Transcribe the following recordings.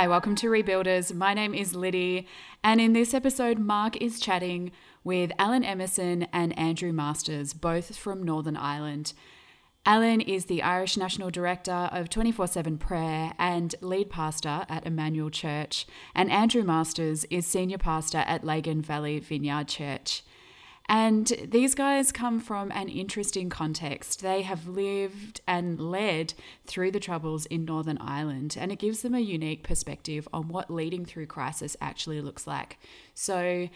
Hi, welcome to Rebuilders. My name is Liddy, and in this episode, Mark is chatting with Alan Emerson and Andrew Masters, both from Northern Ireland. Alan is the Irish National Director of 24-7 Prayer and lead pastor at Emanuel Church, and Andrew Masters is senior pastor at Lagan Valley Vineyard Church. And these guys come from an interesting context. They have lived and led through the Troubles in Northern Ireland, and it gives them a unique perspective on what leading through crisis actually looks like. So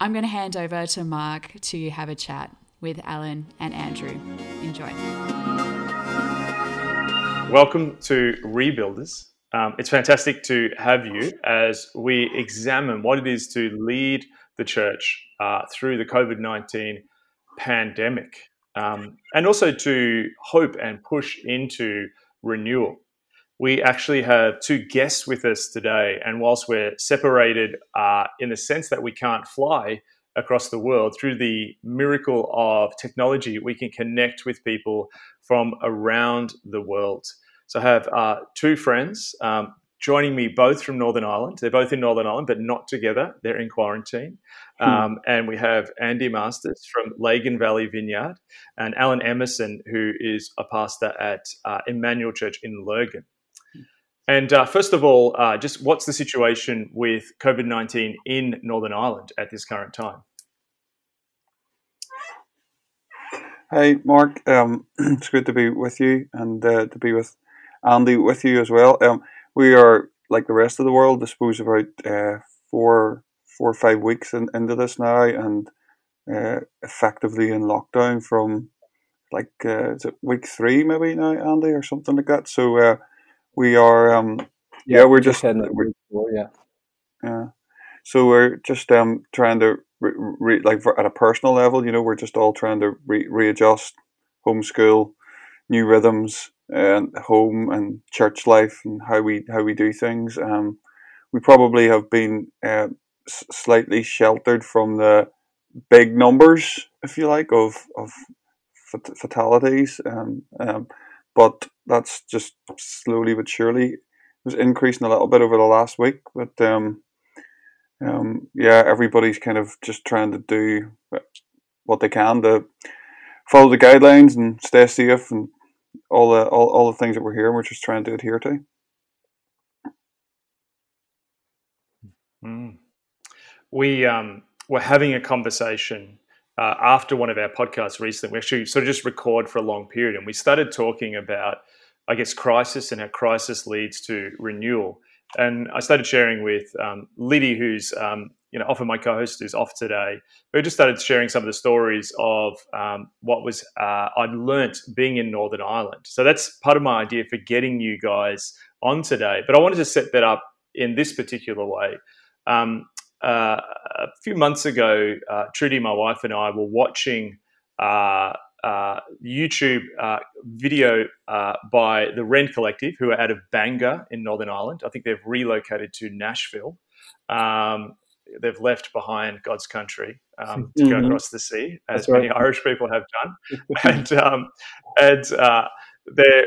I'm going to hand over to Mark to have a chat with Alan and Andrew. Enjoy. Welcome to Rebuilders. It's fantastic to have you as we examine what it is to lead the church through the COVID-19 pandemic, and also to hope and push into renewal. We actually have two guests with us today, and whilst we're separated in the sense that we can't fly across the world, through the miracle of technology, we can connect with people from around the world. So I have two friends, joining me, both from Northern Ireland. They're both in Northern Ireland, but not together. They're in quarantine. And we have Andy Masters from Lagan Valley Vineyard and Alan Emerson, who is a pastor at Emanuel Church in Lurgan. And first of all, just what's the situation with COVID-19 in Northern Ireland at this current time? Hi, Mark. It's good to be with you and to be with Andy with you as well. We are, like the rest of the world, I suppose, about four or five weeks into this now, and effectively in lockdown from is it week three maybe now, Andy, or something like that. So we are, we're just so we're just trying to at a personal level, you know, we're just all trying to readjust, homeschool, new rhythms. And home and church life and how we do things. We probably have been slightly sheltered from the big numbers, if you like, of fatalities. But that's just slowly but surely. It was increasing a little bit over the last week. But everybody's kind of just trying to do what they can to follow the guidelines and stay safe and all the things that we're here, and we're just trying to adhere to. We were having a conversation after one of our podcasts recently. We actually sort of just record for a long period, and we started talking about, I guess, crisis and how crisis leads to renewal. And I started sharing with Liddy, who's often my co-host, who's off today. We just started sharing some of the stories of what was I'd learnt being in Northern Ireland. So that's part of my idea for getting you guys on today. But I wanted to set that up in this particular way. A few months ago, Trudy, my wife, and I were watching YouTube video by the Wren Collective, who are out of Bangor in Northern Ireland. I think they've relocated to Nashville. They've left behind God's country to go across the sea, as many Irish people have done. And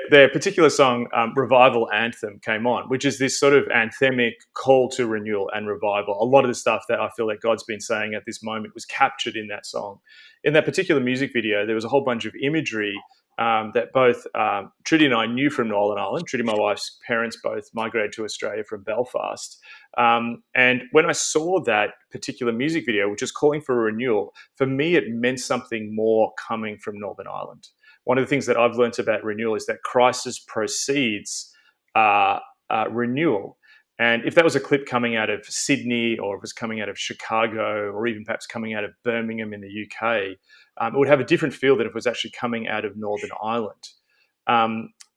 their particular song, Revival Anthem, came on, which is this sort of anthemic call to renewal and revival. A lot of the stuff that I feel like God's been saying at this moment was captured in that song. In that particular music video, there was a whole bunch of imagery that both Trudy and I knew from Northern Ireland. Trudy, my wife's parents, both migrated to Australia from Belfast. And when I saw that particular music video, which is calling for a renewal, for me it meant something more coming from Northern Ireland. One of the things that I've learnt about renewal is that crisis precedes renewal. And if that was a clip coming out of Sydney, or if it was coming out of Chicago, or even perhaps coming out of Birmingham in the UK, it would have a different feel than if it was actually coming out of Northern Ireland.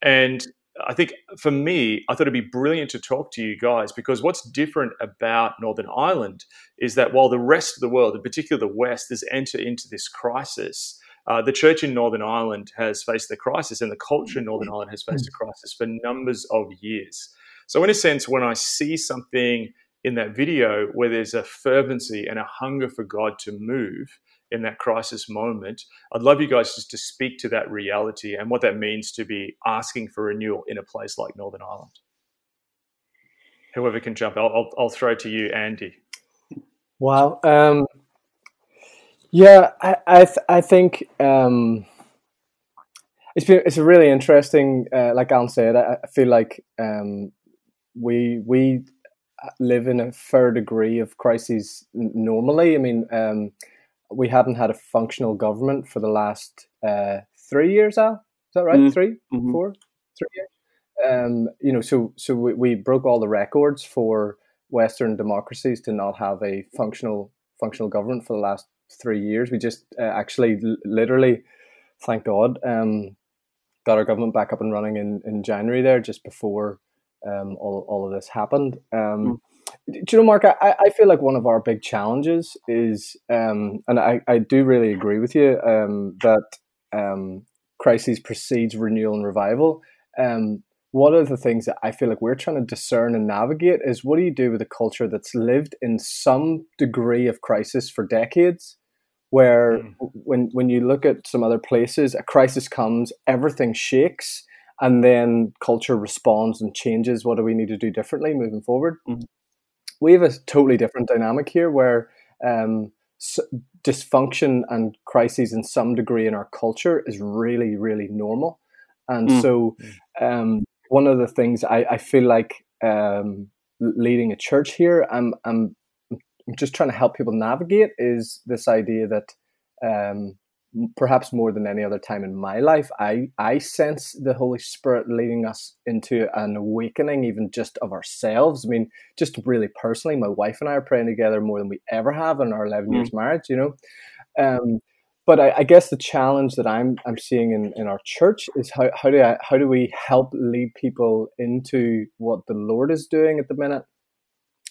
And I think for me, I thought it'd be brilliant to talk to you guys, because what's different about Northern Ireland is that while the rest of the world, in particular the West, has entered into this crisis, the church in Northern Ireland has faced a crisis, and the culture in Northern Ireland has faced a crisis for numbers of years. So in a sense, when I see something in that video where there's a fervency and a hunger for God to move in that crisis moment, I'd love you guys just to speak to that reality and what that means to be asking for renewal in a place like Northern Ireland. whoever can jump, I'll throw to you, Andy. Wow. I think it's a really interesting, like Alan said, I feel like we live in a fair degree of crises normally. I mean, we haven't had a functional government for the last 3 years, Al. Is that right? Mm-hmm. Three years. So we broke all the records for Western democracies to not have a functional government for the last 3 years. We just literally, thank God, got our government back up and running in January there, just before all of this happened. Do you know, Mark, I feel like one of our big challenges is, and I do really agree with you, that crises precedes renewal and revival. One of the things that I feel like we're trying to discern and navigate is, what do you do with a culture that's lived in some degree of crisis for decades, where when you look at some other places, a crisis comes, everything shakes, and then culture responds and changes. What do we need to do differently moving forward? Mm-hmm. We have a totally different dynamic here, where dysfunction and crises in some degree in our culture is really, really normal. And so one of the things I feel like leading a church here, I'm just trying to help people navigate, is this idea that perhaps more than any other time in my life, I sense the Holy Spirit leading us into an awakening, even just of ourselves. I mean, just really personally, my wife and I are praying together more than we ever have in our 11 years marriage, you know. But I guess the challenge that I'm seeing in our church is how do we help lead people into what the Lord is doing at the minute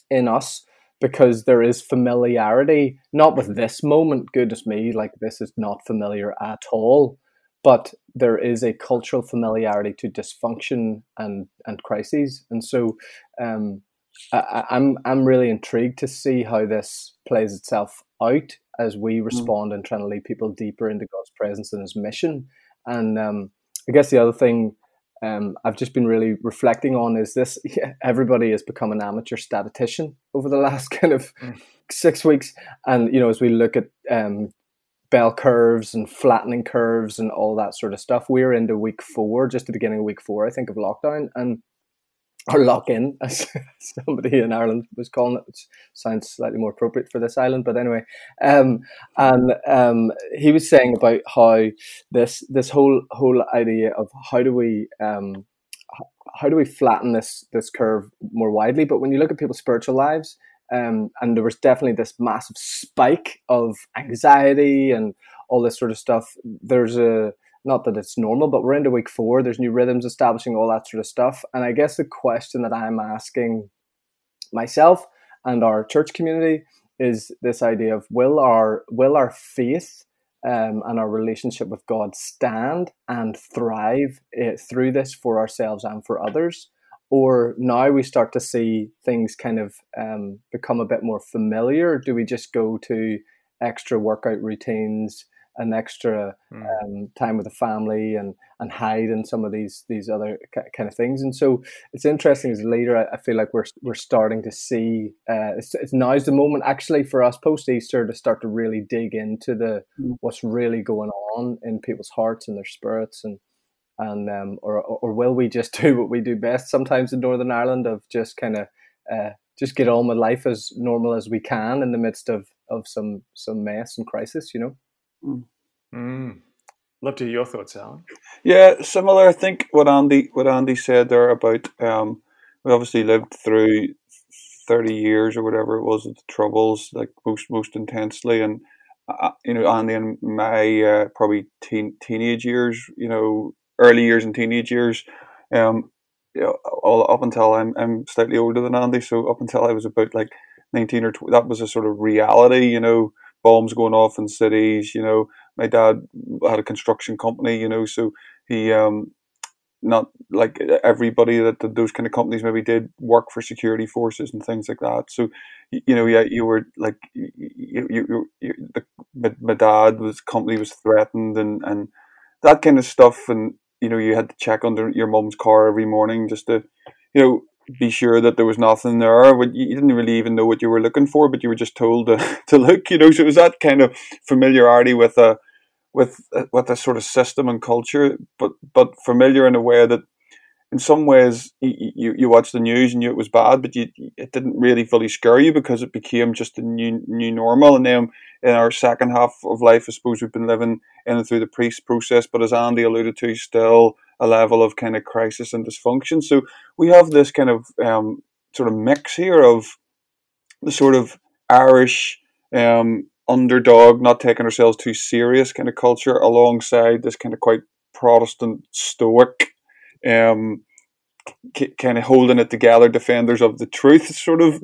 in us, because there is familiarity, not with this moment, goodness me, like this is not familiar at all, but there is a cultural familiarity to dysfunction and crises, and so I'm really intrigued to see how this plays itself out as we respond and trying to lead people deeper into God's presence and His mission. And I guess the other thing I've just been really reflecting on is this: everybody has become an amateur statistician over the last kind of 6 weeks. And, you know, as we look at bell curves and flattening curves and all that sort of stuff, we're into week 4, just the beginning of week 4, I think, of lockdown. And or lock-in, as somebody in Ireland was calling it, which sounds slightly more appropriate for this island. But anyway, he was saying about how this whole idea of how do we flatten this curve more widely. But when you look at people's spiritual lives, and there was definitely this massive spike of anxiety and all this sort of stuff. There's not that it's normal, but we're into week 4. There's new rhythms establishing, all that sort of stuff. And I guess the question that I'm asking myself and our church community is this idea of, will our faith and our relationship with God stand and thrive through this for ourselves and for others? Or now we start to see things kind of become a bit more familiar. Do we just go to extra workout routines, an extra time with the family, and hide in some of these other kind of things? And so it's interesting, as a leader, I feel like we're starting to see now's the moment actually for us post Easter to start to really dig into the what's really going on in people's hearts and their spirits, or will we just do what we do best sometimes in Northern Ireland of just kind of just get on with life as normal as we can in the midst of some mess and crisis, you know? Love to hear your thoughts, Alan. Yeah, similar. I think what Andy said there about we obviously lived through 30 years or whatever it was of the Troubles, like most intensely, and you know, Andy and my probably teenage years, you know, early years and teenage years, you know, all up until I'm slightly older than Andy, so up until I was about like 19 or 20, that was a sort of reality, you know. Bombs going off in cities, you know. My dad had a construction company, you know, so he, not like everybody that those kind of companies maybe did work for security forces and things like that. So, you know, yeah, you were like, my dad's company was threatened and that kind of stuff. And, you know, you had to check under your mum's car every morning just to, you know, be sure that there was nothing there. You didn't really even know what you were looking for, but you were just told to look, you know. So it was that kind of familiarity with a sort of system and culture, but familiar in a way that in some ways you watched the news and knew it was bad, but it didn't really fully scare you because it became just the new normal. And then in our second half of life, I suppose we've been living in and through the priest process, but as Andy alluded to, still a level of kind of crisis and dysfunction. So we have this kind of sort of mix here of the sort of Irish underdog, not taking ourselves too serious kind of culture, alongside this kind of quite Protestant stoic kind of holding it together, defenders of the truth sort of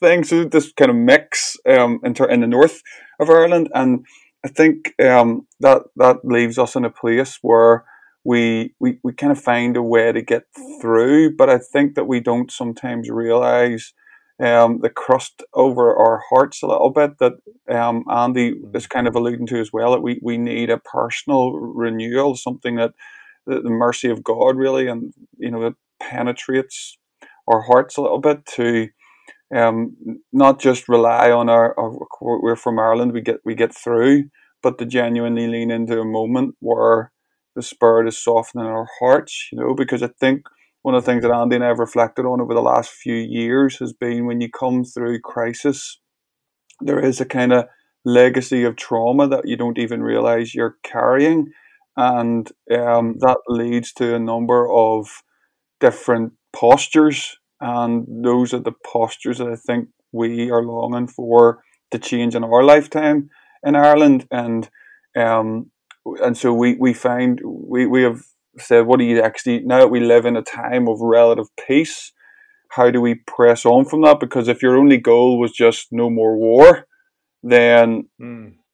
thing. So this kind of mix in the north of Ireland, and I think that leaves us in a place where we kind of find a way to get through, but I think that we don't sometimes realise the crust over our hearts a little bit that Andy is kind of alluding to as well, that we need a personal renewal, something that the mercy of God really, and you know, that penetrates our hearts a little bit to not just rely on our we're from Ireland, we get through, but to genuinely lean into a moment where the Spirit is softening our hearts, you know, because I think one of the things that Andy and I have reflected on over the last few years has been when you come through crisis, there is a kind of legacy of trauma that you don't even realize you're carrying. And that leads to a number of different postures. And those are the postures that I think we are longing for to change in our lifetime in Ireland. And so we find we have said, what do you actually, now that we live in a time of relative peace, how do we press on from that? Because if your only goal was just no more war, then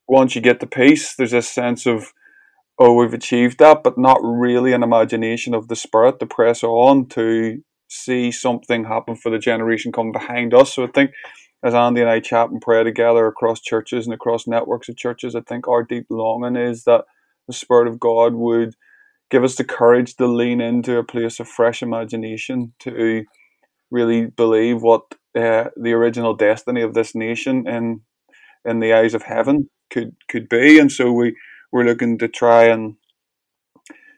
once you get to peace, there's this sense of, oh, we've achieved that, but not really an imagination of the Spirit to press on to see something happen for the generation coming behind us. So I think as Andy and I chat and pray together across churches and across networks of churches, I think our deep longing is that the Spirit of God would give us the courage to lean into a place of fresh imagination, to really believe what the original destiny of this nation in the eyes of heaven could be. And so we're looking to try and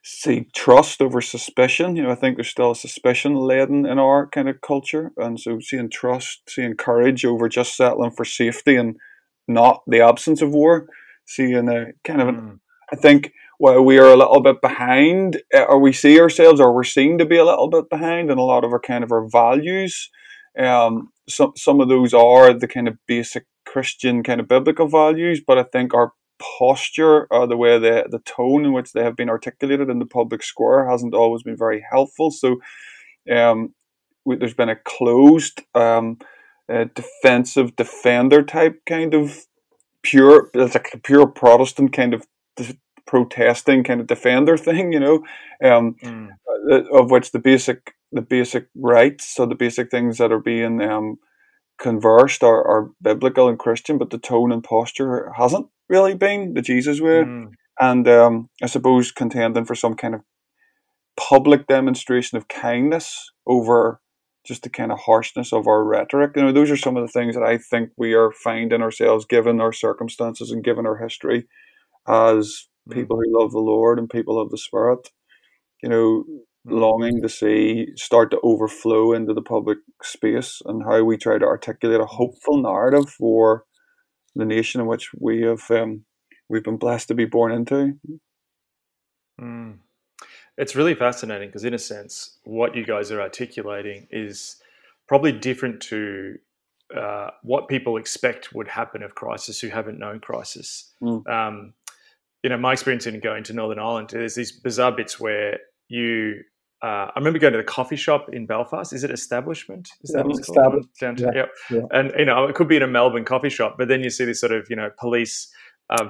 seek trust over suspicion. You know, I think there's still a suspicion laden in our kind of culture. And so seeing trust, seeing courage over just settling for safety and not the absence of war. Seeing a kind of, I think while we are a little bit behind, or we see ourselves, or we're seen to be a little bit behind in a lot of our kind of our values. Some of those are the kind of basic Christian kind of biblical values, but I think our posture, or the way the tone in which they have been articulated in the public square, hasn't always been very helpful. So there's been a closed, defensive defender type kind of pure, it's like a pure Protestant kind of protesting kind of defender thing, you know, of which the basic rights, so the basic things that are being conversed are biblical and Christian, but the tone and posture hasn't really been the Jesus way. And I suppose contending for some kind of public demonstration of kindness over just the kind of harshness of our rhetoric. You know, those are some of the things that I think we are finding ourselves, given our circumstances and given our history, as people who love the Lord and people of the Spirit, you know, longing to see start to overflow into the public space, and how we try to articulate a hopeful narrative for the nation in which we have we've been blessed to be born into. It's really fascinating, because in a sense what you guys are articulating is probably different to what people expect would happen of crisis who haven't known crisis. You know, my experience in going to Northern Ireland, there's these bizarre bits where you I remember going to the coffee shop in Belfast. Is it Establishment? Establishment. Downtown. Yeah. Yep. Yeah. And, you know, it could be in a Melbourne coffee shop, but then you see this sort of, you know, police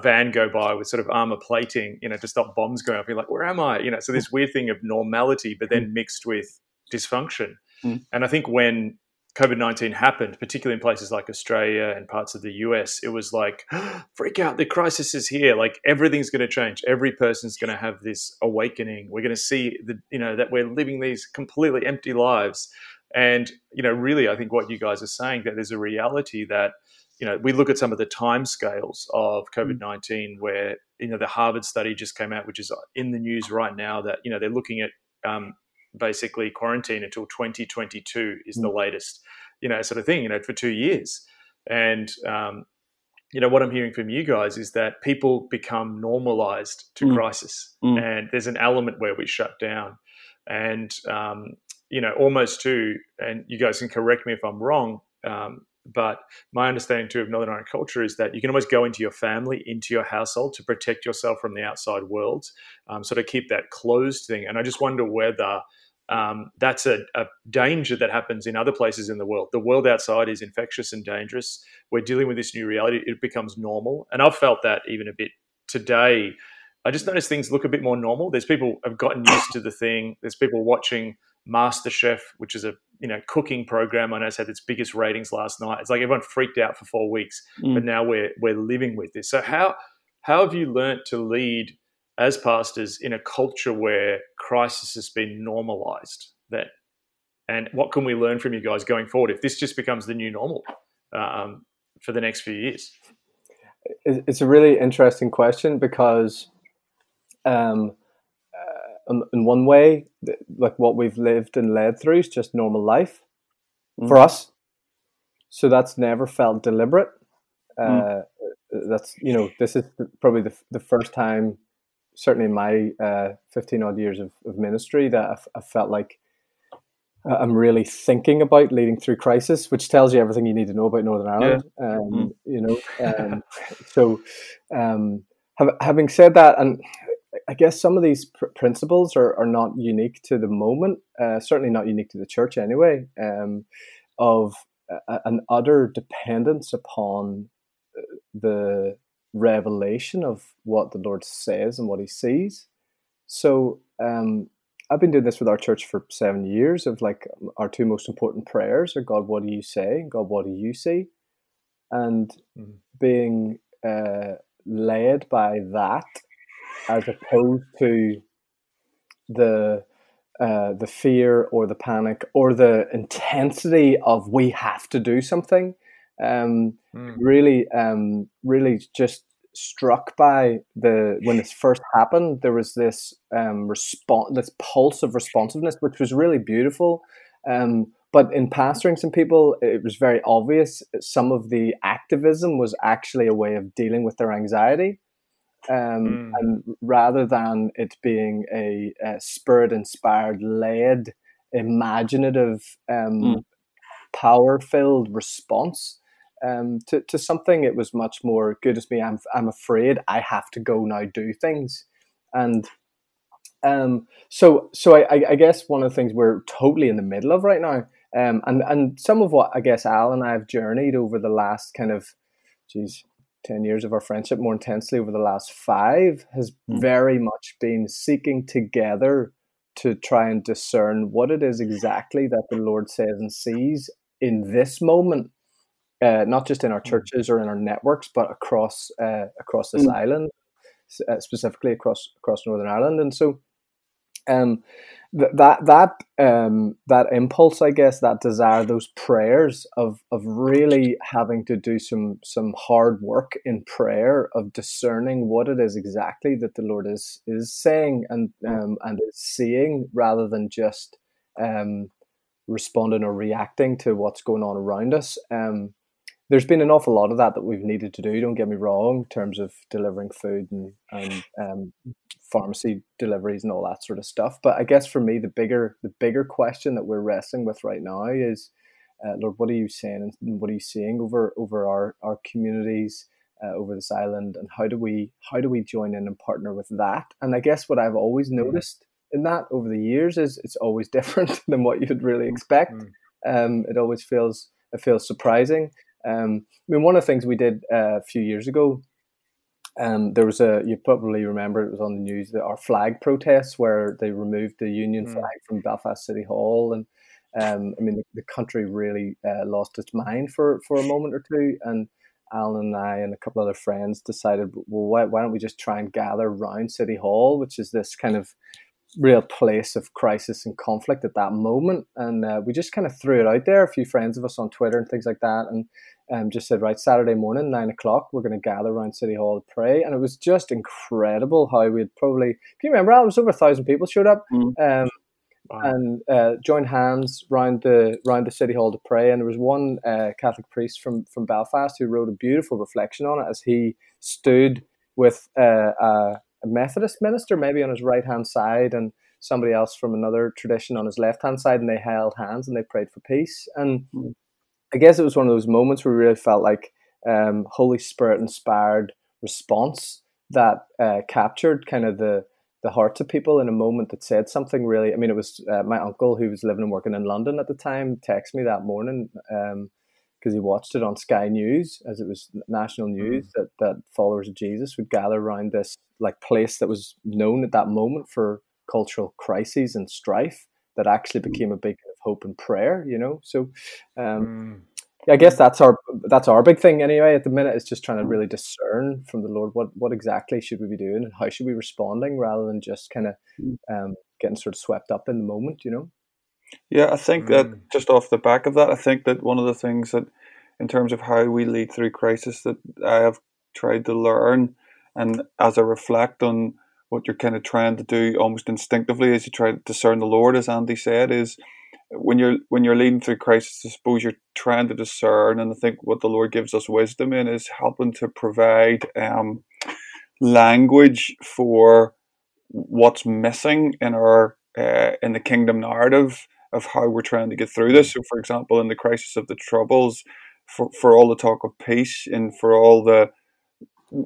van go by with sort of armour plating, you know, to stop bombs going off. You're like, where am I? You know, so this weird thing of normality, but then mixed with dysfunction. And I think when COVID-19 happened, particularly in places like Australia and parts of the US, it was like, freak out, the crisis is here. Like, everything's going to change. Every person's going to have this awakening. We're going to see that we're living these completely empty lives. And, you know, really, I think what you guys are saying, that there's a reality that, you know, we look at some of the timescales of COVID-19 where, you know, the Harvard study just came out, which is in the news right now, that, you know, they're looking at basically quarantine until 2022 is the latest, you know, sort of thing, you know, for 2 years. And, you know, what I'm hearing from you guys is that people become normalized to crisis. And there's an element where we shut down. And, you know, almost too, and you guys can correct me if I'm wrong, but my understanding too of Northern Ireland culture is that you can almost go into your family, into your household to protect yourself from the outside world, sort of keep that closed thing. And I just wonder whether that's a danger that happens in other places in the world. The world outside is infectious and dangerous. We're dealing with this new reality. It becomes normal. And I've felt that even a bit today. I just noticed things look a bit more normal. There's people have gotten used to the thing. There's people watching MasterChef, which is a, you know, cooking program. I know it's had its biggest ratings last night. It's like everyone freaked out for 4 weeks, but now we're living with this. So how have you learnt to lead as pastors in a culture where crisis has been normalised then? And what can we learn from you guys going forward if this just becomes the new normal for the next few years? It's a really interesting question because in one way, like what we've lived and led through is just normal life for us. So that's never felt deliberate. That's, you know, this is probably the first time, certainly in my 15 odd years of ministry, that I felt like I'm really thinking about leading through crisis, which tells you everything you need to know about Northern Ireland. You know, having said that, and I guess some of these principles are not unique to the moment, certainly not unique to the church anyway, of an utter dependence upon the revelation of what the Lord says and what he sees. So I've been doing this with our church for 7 years of like our two most important prayers are, God, what do you say? God, what do you see? And being led by that, as opposed to the fear or the panic or the intensity of we have to do something, really just struck by when this first happened, there was this response, this pulse of responsiveness, which was really beautiful. But in pastoring some people, it was very obvious. Some of the activism was actually a way of dealing with their anxiety. And rather than it being a spirit-inspired, led, imaginative, power-filled response to something, it was much more good as me. I'm afraid. I have to go now. Do things, and so I guess one of the things we're totally in the middle of right now, and some of what I guess Al and I have journeyed over the last kind of, 10 years of our friendship more intensely over the last 5 has very much been seeking together to try and discern what it is exactly that the Lord says and sees in this moment, not just in our churches or in our networks, but across this island, specifically across Northern Ireland. And so that impulse, I guess, that desire, those prayers of really having to do some hard work in prayer of discerning what it is exactly that the Lord is saying and is seeing, rather than just responding or reacting to what's going on around us. There's been an awful lot of that we've needed to do, don't get me wrong, in terms of delivering food and pharmacy deliveries and all that sort of stuff. But I guess for me, the bigger question that we're wrestling with right now is, Lord, what are you saying and what are you seeing over our communities, over this island, and how do we join in and partner with that? And I guess what I've always noticed in that over the years is it's always different than what you'd really expect. It always feels surprising. I mean, one of the things we did a few years ago, there was you probably remember it was on the news, that our flag protests where they removed the Union flag from Belfast City Hall, and I mean the country really lost its mind for a moment or two. And Alan and I and a couple other friends decided, well, why don't we just try and gather round City Hall, which is this kind of real place of crisis and conflict at that moment. And we just kind of threw it out there, a few friends of us on Twitter and things like that, and just said, right, Saturday morning, 9 o'clock, we're going to gather around City Hall to pray. And it was just incredible how we'd probably, can you remember, it was over 1,000 people showed up. Wow. And joined hands round the City Hall to pray. And there was one Catholic priest from Belfast who wrote a beautiful reflection on it as he stood with a Methodist minister maybe on his right-hand side and somebody else from another tradition on his left-hand side, and they held hands and they prayed for peace. And I guess it was one of those moments where we really felt like Holy Spirit-inspired response that captured kind of the hearts of people in a moment that said something really. I mean, it was my uncle who was living and working in London at the time texted me that morning because he watched it on Sky News, as it was national news, that followers of Jesus would gather around this like place that was known at that moment for cultural crises and strife that actually became a big kind of hope and prayer, you know. So I guess that's our big thing anyway at the minute, is just trying to really discern from the Lord what exactly should we be doing and how should we be responding, rather than just kind of getting sort of swept up in the moment, you know. Yeah, I think that just off the back of that, I think that one of the things that in terms of how we lead through crisis that I have tried to learn, and as I reflect on what you're kind of trying to do almost instinctively as you try to discern the Lord, as Andy said, is when you're leading through crisis, I suppose you're trying to discern. And I think what the Lord gives us wisdom in is helping to provide language for what's missing in our in the kingdom narrative of how we're trying to get through this. So, for example, in the crisis of the Troubles, for all the talk of peace and for all the,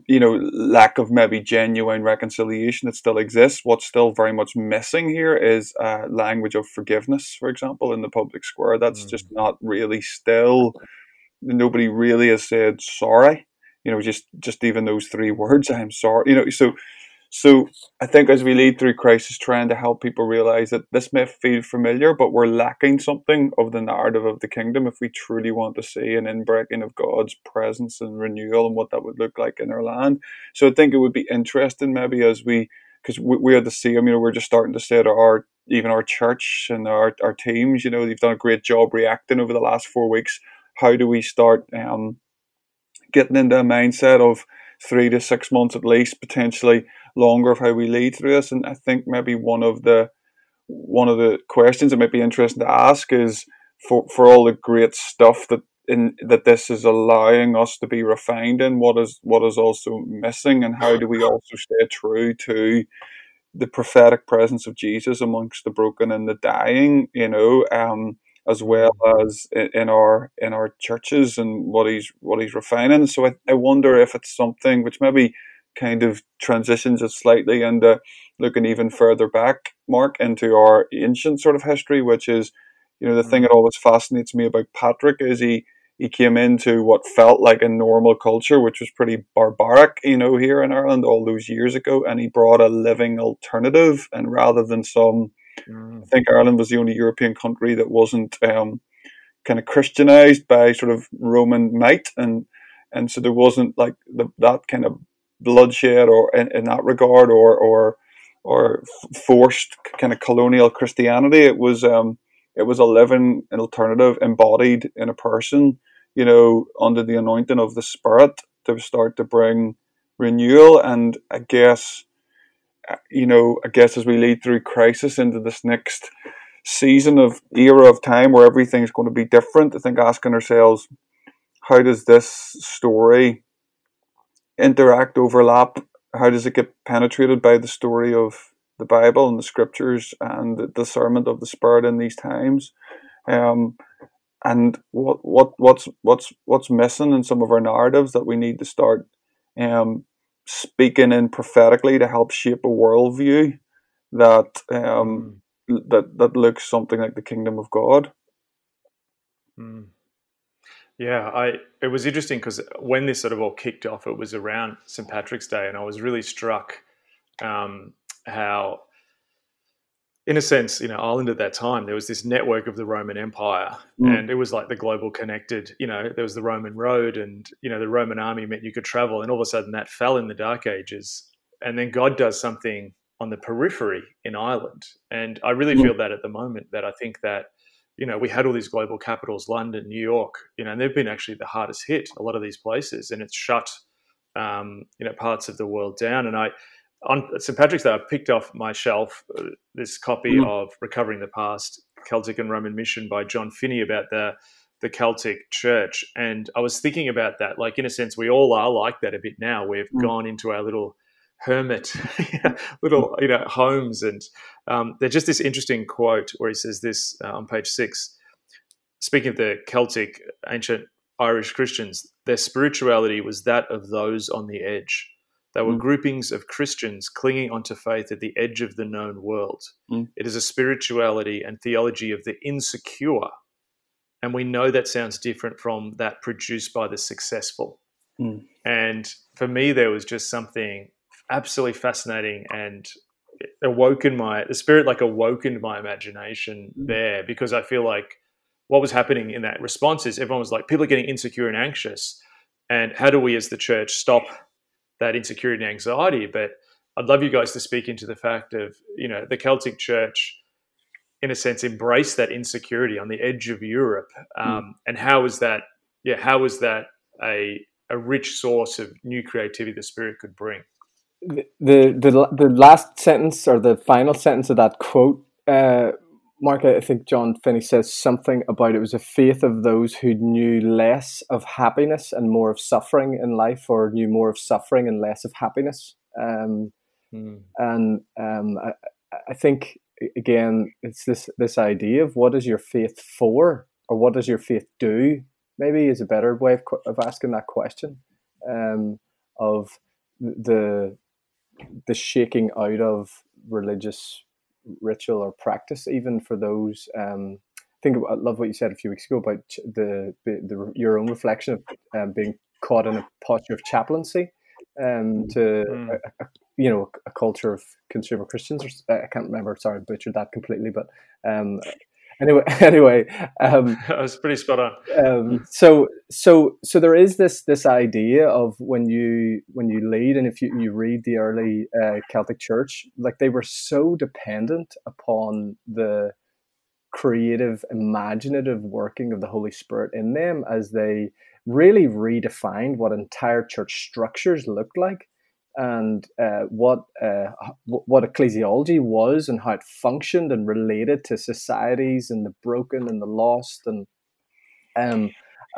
you know, lack of maybe genuine reconciliation that still exists, what's still very much missing here is language of forgiveness, for example, in the public square. That's just not really still. Nobody really has said sorry, you know, just even those three words, I am sorry, you know. So I think as we lead through crisis, trying to help people realize that this may feel familiar, but we're lacking something of the narrative of the kingdom if we truly want to see an inbreaking of God's presence and renewal and what that would look like in our land. So I think it would be interesting maybe as we, because we are the same, you know, we're just starting to say to our church and our teams, you know, you've done a great job reacting over the last 4 weeks. How do we start getting into a mindset of 3 to 6 months at least, potentially longer, of how we lead through this? And I think maybe one of the questions that might be interesting to ask is for all the great stuff that this is allowing us to be refined in, what is also missing, and how do we also stay true to the prophetic presence of Jesus amongst the broken and the dying, you know, as well as in our churches and what he's refining. So I wonder if it's something which maybe kind of transitions it slightly into looking even further back, Mark, into our ancient sort of history, which is, you know, the thing that always fascinates me about Patrick is he came into what felt like a normal culture, which was pretty barbaric, you know, here in Ireland all those years ago, and he brought a living alternative. And rather than some, I think Ireland was the only European country that wasn't kind of Christianized by sort of Roman might, and so there wasn't like that kind of bloodshed or in that regard or forced kind of colonial Christianity. It was a living alternative embodied in a person, you know, under the anointing of the Spirit to start to bring renewal. And I guess as we lead through crisis into this next season of era of time where everything's going to be different, I think asking ourselves, how does this story interact, overlap? How does it get penetrated by the story of the Bible and the Scriptures and the discernment of the Spirit in these times? And what's missing in some of our narratives that we need to start speaking in prophetically to help shape a worldview that looks something like the kingdom of God. Yeah, it was interesting because when this sort of all kicked off, it was around St. Patrick's Day, and I was really struck how, in a sense, you know, Ireland at that time, there was this network of the Roman Empire, and it was like the global connected, you know, there was the Roman road, and, you know, the Roman army meant you could travel, and all of a sudden that fell in the Dark Ages. And then God does something on the periphery in Ireland. And I really feel that at the moment, that I think that, you know, we had all these global capitals, London, New York, you know, and they've been actually the hardest hit, a lot of these places, and it's shut, you know, parts of the world down. And I, on St. Patrick's Day, I picked off my shelf this copy of Recovering the Past, Celtic and Roman Mission by John Finney about the Celtic Church. And I was thinking about that, like, in a sense, we all are like that a bit now. We've gone into our little hermit little, you know, homes. And there's just this interesting quote where he says this on page 6, speaking of the Celtic ancient Irish Christians, their spirituality was that of those on the edge. They were groupings of Christians clinging onto faith at the edge of the known world. It is a spirituality and theology of the insecure. And we know that sounds different from that produced by the successful. And for me, there was just something absolutely fascinating, and the spirit awoken my imagination there, because I feel like what was happening in that response is everyone was like, people are getting insecure and anxious, and how do we as the church stop that insecurity and anxiety? But I'd love you guys to speak into the fact of, you know, the Celtic Church in a sense embraced that insecurity on the edge of Europe, and how was that a rich source of new creativity the Spirit could bring? The last sentence, or the final sentence of that quote, Mark, I think John Finney says something about it was a faith of those who knew less of happiness and more of suffering in life, or knew more of suffering and less of happiness. And I think, again, it's this idea of what is your faith for, or what does your faith do, maybe is a better way of asking that question, of the shaking out of religious ritual or practice, even for those. I love what you said a few weeks ago about your own reflection of being caught in a posture of chaplaincy to a culture of consumer Christians. I can't remember. Sorry, I butchered that completely. But anyway, that was pretty spot on. So there is this idea of when you lead, and if you read the early Celtic Church, like, they were so dependent upon the creative, imaginative working of the Holy Spirit in them, as they really redefined what entire church structures looked like, and what ecclesiology was, and how it functioned and related to societies and the broken and the lost. And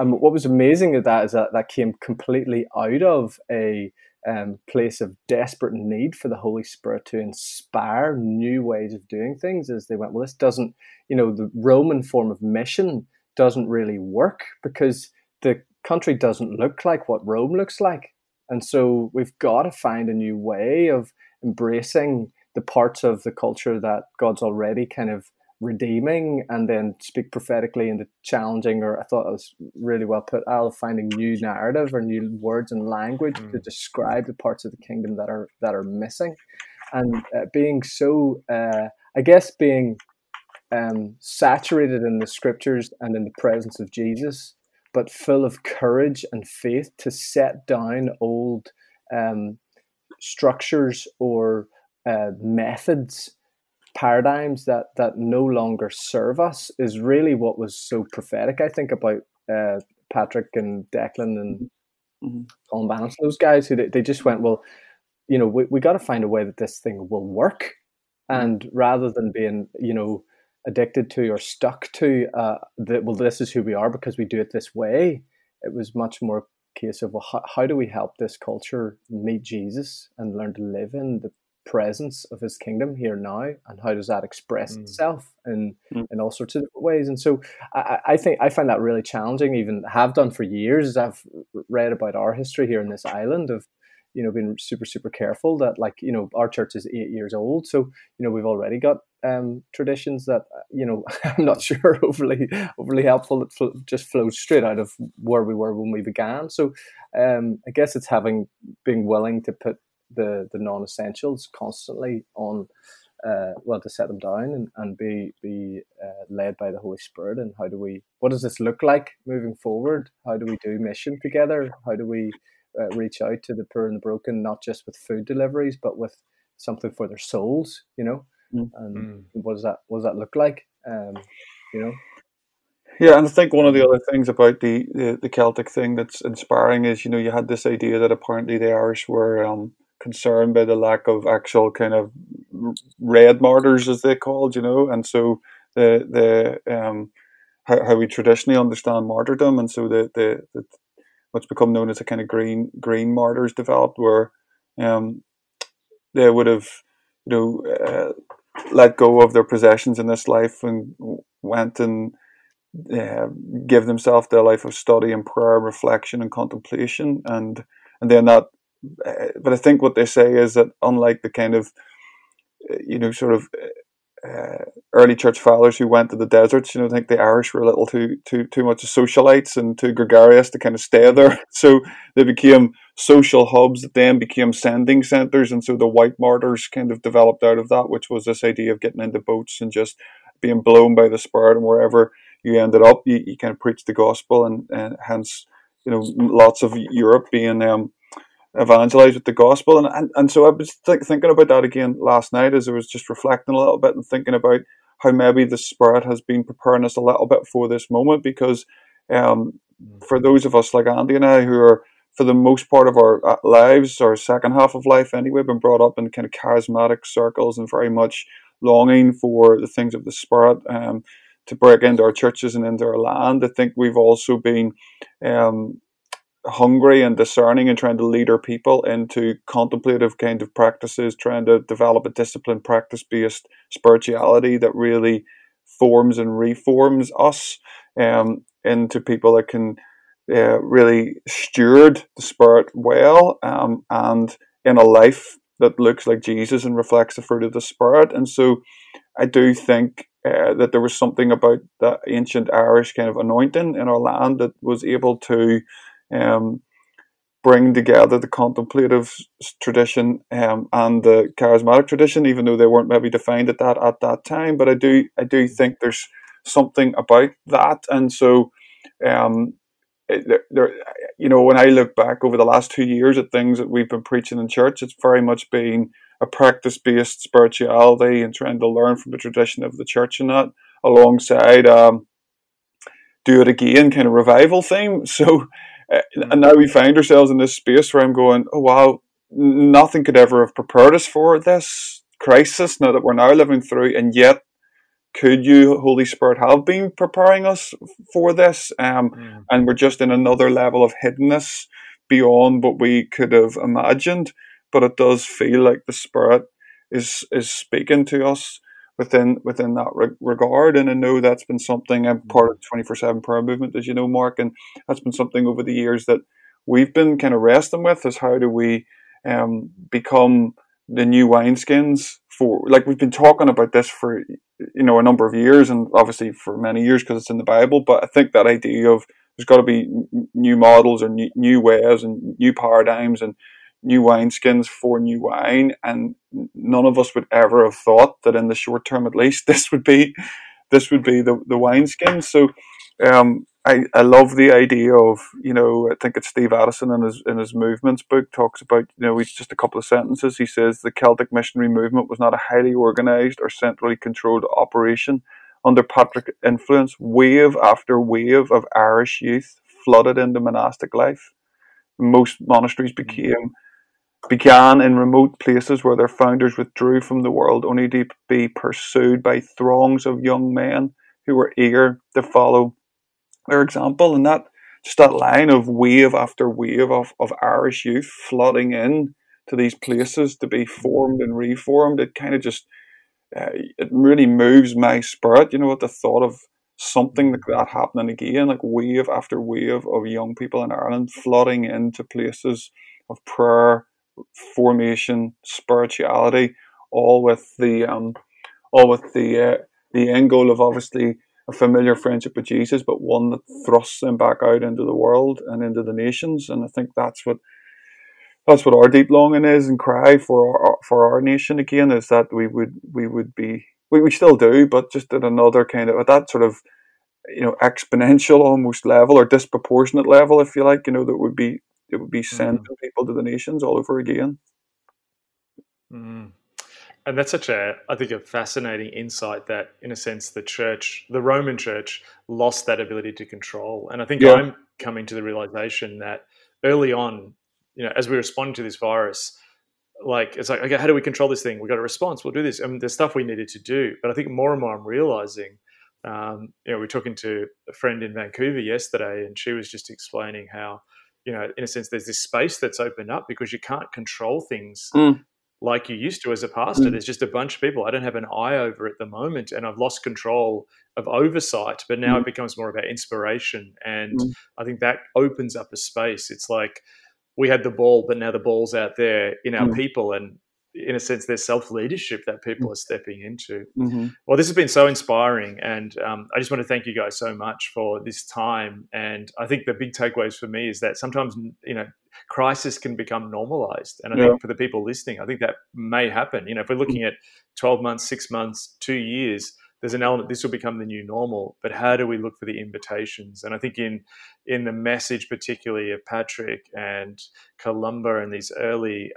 what was amazing at that is that came completely out of a place of desperate need for the Holy Spirit to inspire new ways of doing things, as they went, well, this doesn't, you know, the Roman form of mission doesn't really work, because the country doesn't look like what Rome looks like. And so we've got to find a new way of embracing the parts of the culture that God's already kind of redeeming, and then speak prophetically into challenging, or I thought it was really well put, Al, finding new narrative or new words and language to describe the parts of the kingdom that are missing. And being saturated in the scriptures and in the presence of Jesus, but full of courage and faith to set down old structures or methods, paradigms that no longer serve us, is really what was so prophetic, I think, about Patrick and Declan and Colin Banas, those guys who they just went, well, you know, we got to find a way that this thing will work. And rather than being, you know, addicted to or stuck to this is who we are because we do it this way, it was much more a case of, well, how do we help this culture meet Jesus and learn to live in the presence of his kingdom here now, and how does that express itself in all sorts of different ways? And so I think I find that really challenging, even have done for years, as I've read about our history here in this island, of, you know, being super, super careful that, like, you know, our church is 8 years old, so, you know, we've already got traditions that, you know, I'm not sure are overly helpful. It just flows straight out of where we were when we began. So I guess it's being willing to put the non-essentials constantly on, to set them down and be led by the Holy Spirit. And what does this look like moving forward? How do we do mission together? How do we reach out to the poor and the broken, not just with food deliveries, but with something for their souls, you know, and what does that look like, you know? Yeah, and I think one of the other things about the Celtic thing that's inspiring is, you know, you had this idea that apparently the Irish were concerned by the lack of actual kind of red martyrs, as they're called, you know, and so how we traditionally understand martyrdom, and so the what's become known as the kind of green martyrs developed, where they would have, you know, let go of their possessions in this life and went and give themselves their life of study and prayer, reflection and contemplation, and then that. But I think what they say is that, unlike the kind of, you know, sort of early church fathers who went to the deserts, you know, I think the Irish were a little too much socialites and too gregarious to kind of stay there. So they became social hubs that then became sending centres, and so the white martyrs kind of developed out of that, which was this idea of getting into boats and just being blown by the Spirit, and wherever you ended up, you kind of preached the gospel, and hence, you know, lots of Europe being evangelized with the gospel. And so I was thinking about that again last night, as I was just reflecting a little bit and thinking about how maybe the Spirit has been preparing us a little bit for this moment, because for those of us like Andy and I, who are for the most part of our lives, our second half of life anyway, been brought up in kind of charismatic circles and very much longing for the things of the Spirit to break into our churches and into our land. I think we've also been hungry and discerning and trying to lead our people into contemplative kind of practices, trying to develop a disciplined practice-based spirituality that really forms and reforms us into people that can really steward the Spirit well, and in a life that looks like Jesus and reflects the fruit of the Spirit. And so I do think that there was something about that ancient Irish kind of anointing in our land that was able to bring together the contemplative tradition and the charismatic tradition, even though they weren't maybe defined at that time. But I do think there's something about that, and so there, you know, when I look back over the last 2 years at things that we've been preaching in church, it's very much been a practice-based spirituality and trying to learn from the tradition of the church, and that alongside do it again kind of revival theme. So and now we find ourselves in this space where I'm going, oh wow, nothing could ever have prepared us for this crisis now that we're now living through, and yet could you, Holy Spirit, have been preparing us for this? And we're just in another level of hiddenness beyond what we could have imagined, but it does feel like the Spirit is speaking to us within that regard. And I know that's been something, I'm part of the 24-7 Prayer movement, as you know, Mark, and that's been something over the years that we've been kind of wrestling with, is how do we become the new wineskins for, like, we've been talking about this for, you know, a number of years, and obviously for many years because it's in the Bible, but I think that idea of there's got to be new models or new ways and new paradigms and new wineskins for new wine, and none of us would ever have thought that in the short term, at least, this would be the wineskin. So I love the idea of, you know, I think it's Steve Addison in his movements book talks about, you know, he's just a couple of sentences. He says the Celtic missionary movement was not a highly organized or centrally controlled operation. Under Patrick's influence, wave after wave of Irish youth flooded into monastic life. Most monasteries began in remote places where their founders withdrew from the world, only to be pursued by throngs of young men who were eager to follow their example. And that, just that line of wave after wave of Irish youth flooding in to these places to be formed and reformed, it kind of just it really moves my spirit, you know, at the thought of something like that happening again, like wave after wave of young people in Ireland flooding into places of prayer, formation, spirituality, all with the end goal of obviously a familiar friendship with Jesus, but one that thrusts them back out into the world and into the nations. And I think that's what our deep longing is and cry for our nation again, is that we still do, but just at another kind of, at that sort of, you know, exponential almost level, or disproportionate level, if you like, you know, that would be sending people to the nations all over again. And that's such a, I think, a fascinating insight that, in a sense, the church, the Roman church, lost that ability to control. And I think I'm coming to the realization that early on, you know, as we respond to this virus, like, it's like, okay, how do we control this thing? We got a response. We'll do this. And there's stuff we needed to do. But I think more and more I'm realizing, you know, we're talking to a friend in Vancouver yesterday, and she was just explaining how, you know, in a sense, there's this space that's opened up because you can't control things like you used to as a pastor. There's just a bunch of people. I don't have an eye over at the moment, and I've lost control of oversight, but now it becomes more about inspiration. And I think that opens up a space. It's like we had the ball, but now the ball's out there in our people. And in a sense, there's self-leadership that people are stepping into. Well, this has been so inspiring. And I just want to thank you guys so much for this time. And I think the big takeaways for me is that sometimes, you know, crisis can become normalized. And I think for the people listening, I think that may happen. You know, if we're looking at 12 months, 6 months, 2 years, there's an element, this will become the new normal, but how do we look for the invitations? And I think in the message particularly of Patrick and Columba and these early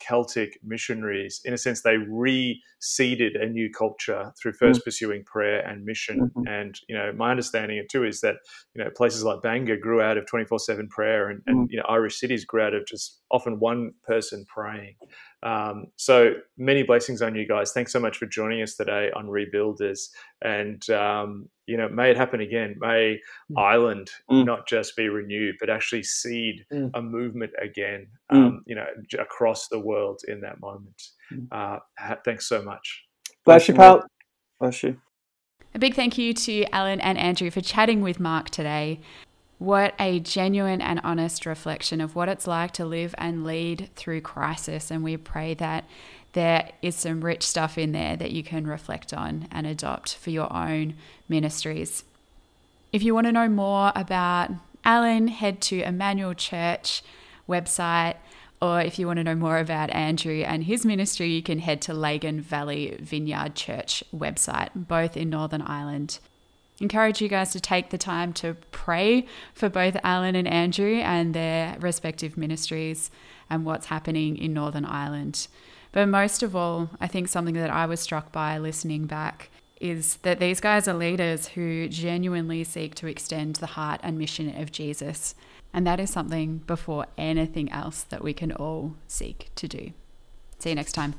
Celtic missionaries, in a sense, they reseeded a new culture through first pursuing prayer and mission. And, you know, my understanding too is that, you know, places like Bangor grew out of 24-7 prayer and you know, Irish cities grew out of just often one person praying. So many blessings on you guys. Thanks so much for joining us today on Rebuilders, and you know, may it happen again. May Ireland not just be renewed, but actually seed a movement again, you know, across the world in that moment. Thanks so much. Bless you, pal. Bless you. A big thank you to Alan and Andrew for chatting with Mark today. What a genuine and honest reflection of what it's like to live and lead through crisis. And we pray that there is some rich stuff in there that you can reflect on and adopt for your own ministries. If you want to know more about Alan, head to Emanuel Church website. Or if you want to know more about Andrew and his ministry, you can head to Lagan Valley Vineyard Church website, both in Northern Ireland. Encourage you guys to take the time to pray for both Alan and Andrew and their respective ministries and what's happening in Northern Ireland. But most of all, I think something that I was struck by listening back is that these guys are leaders who genuinely seek to extend the heart and mission of Jesus. And that is something before anything else that we can all seek to do. See you next time.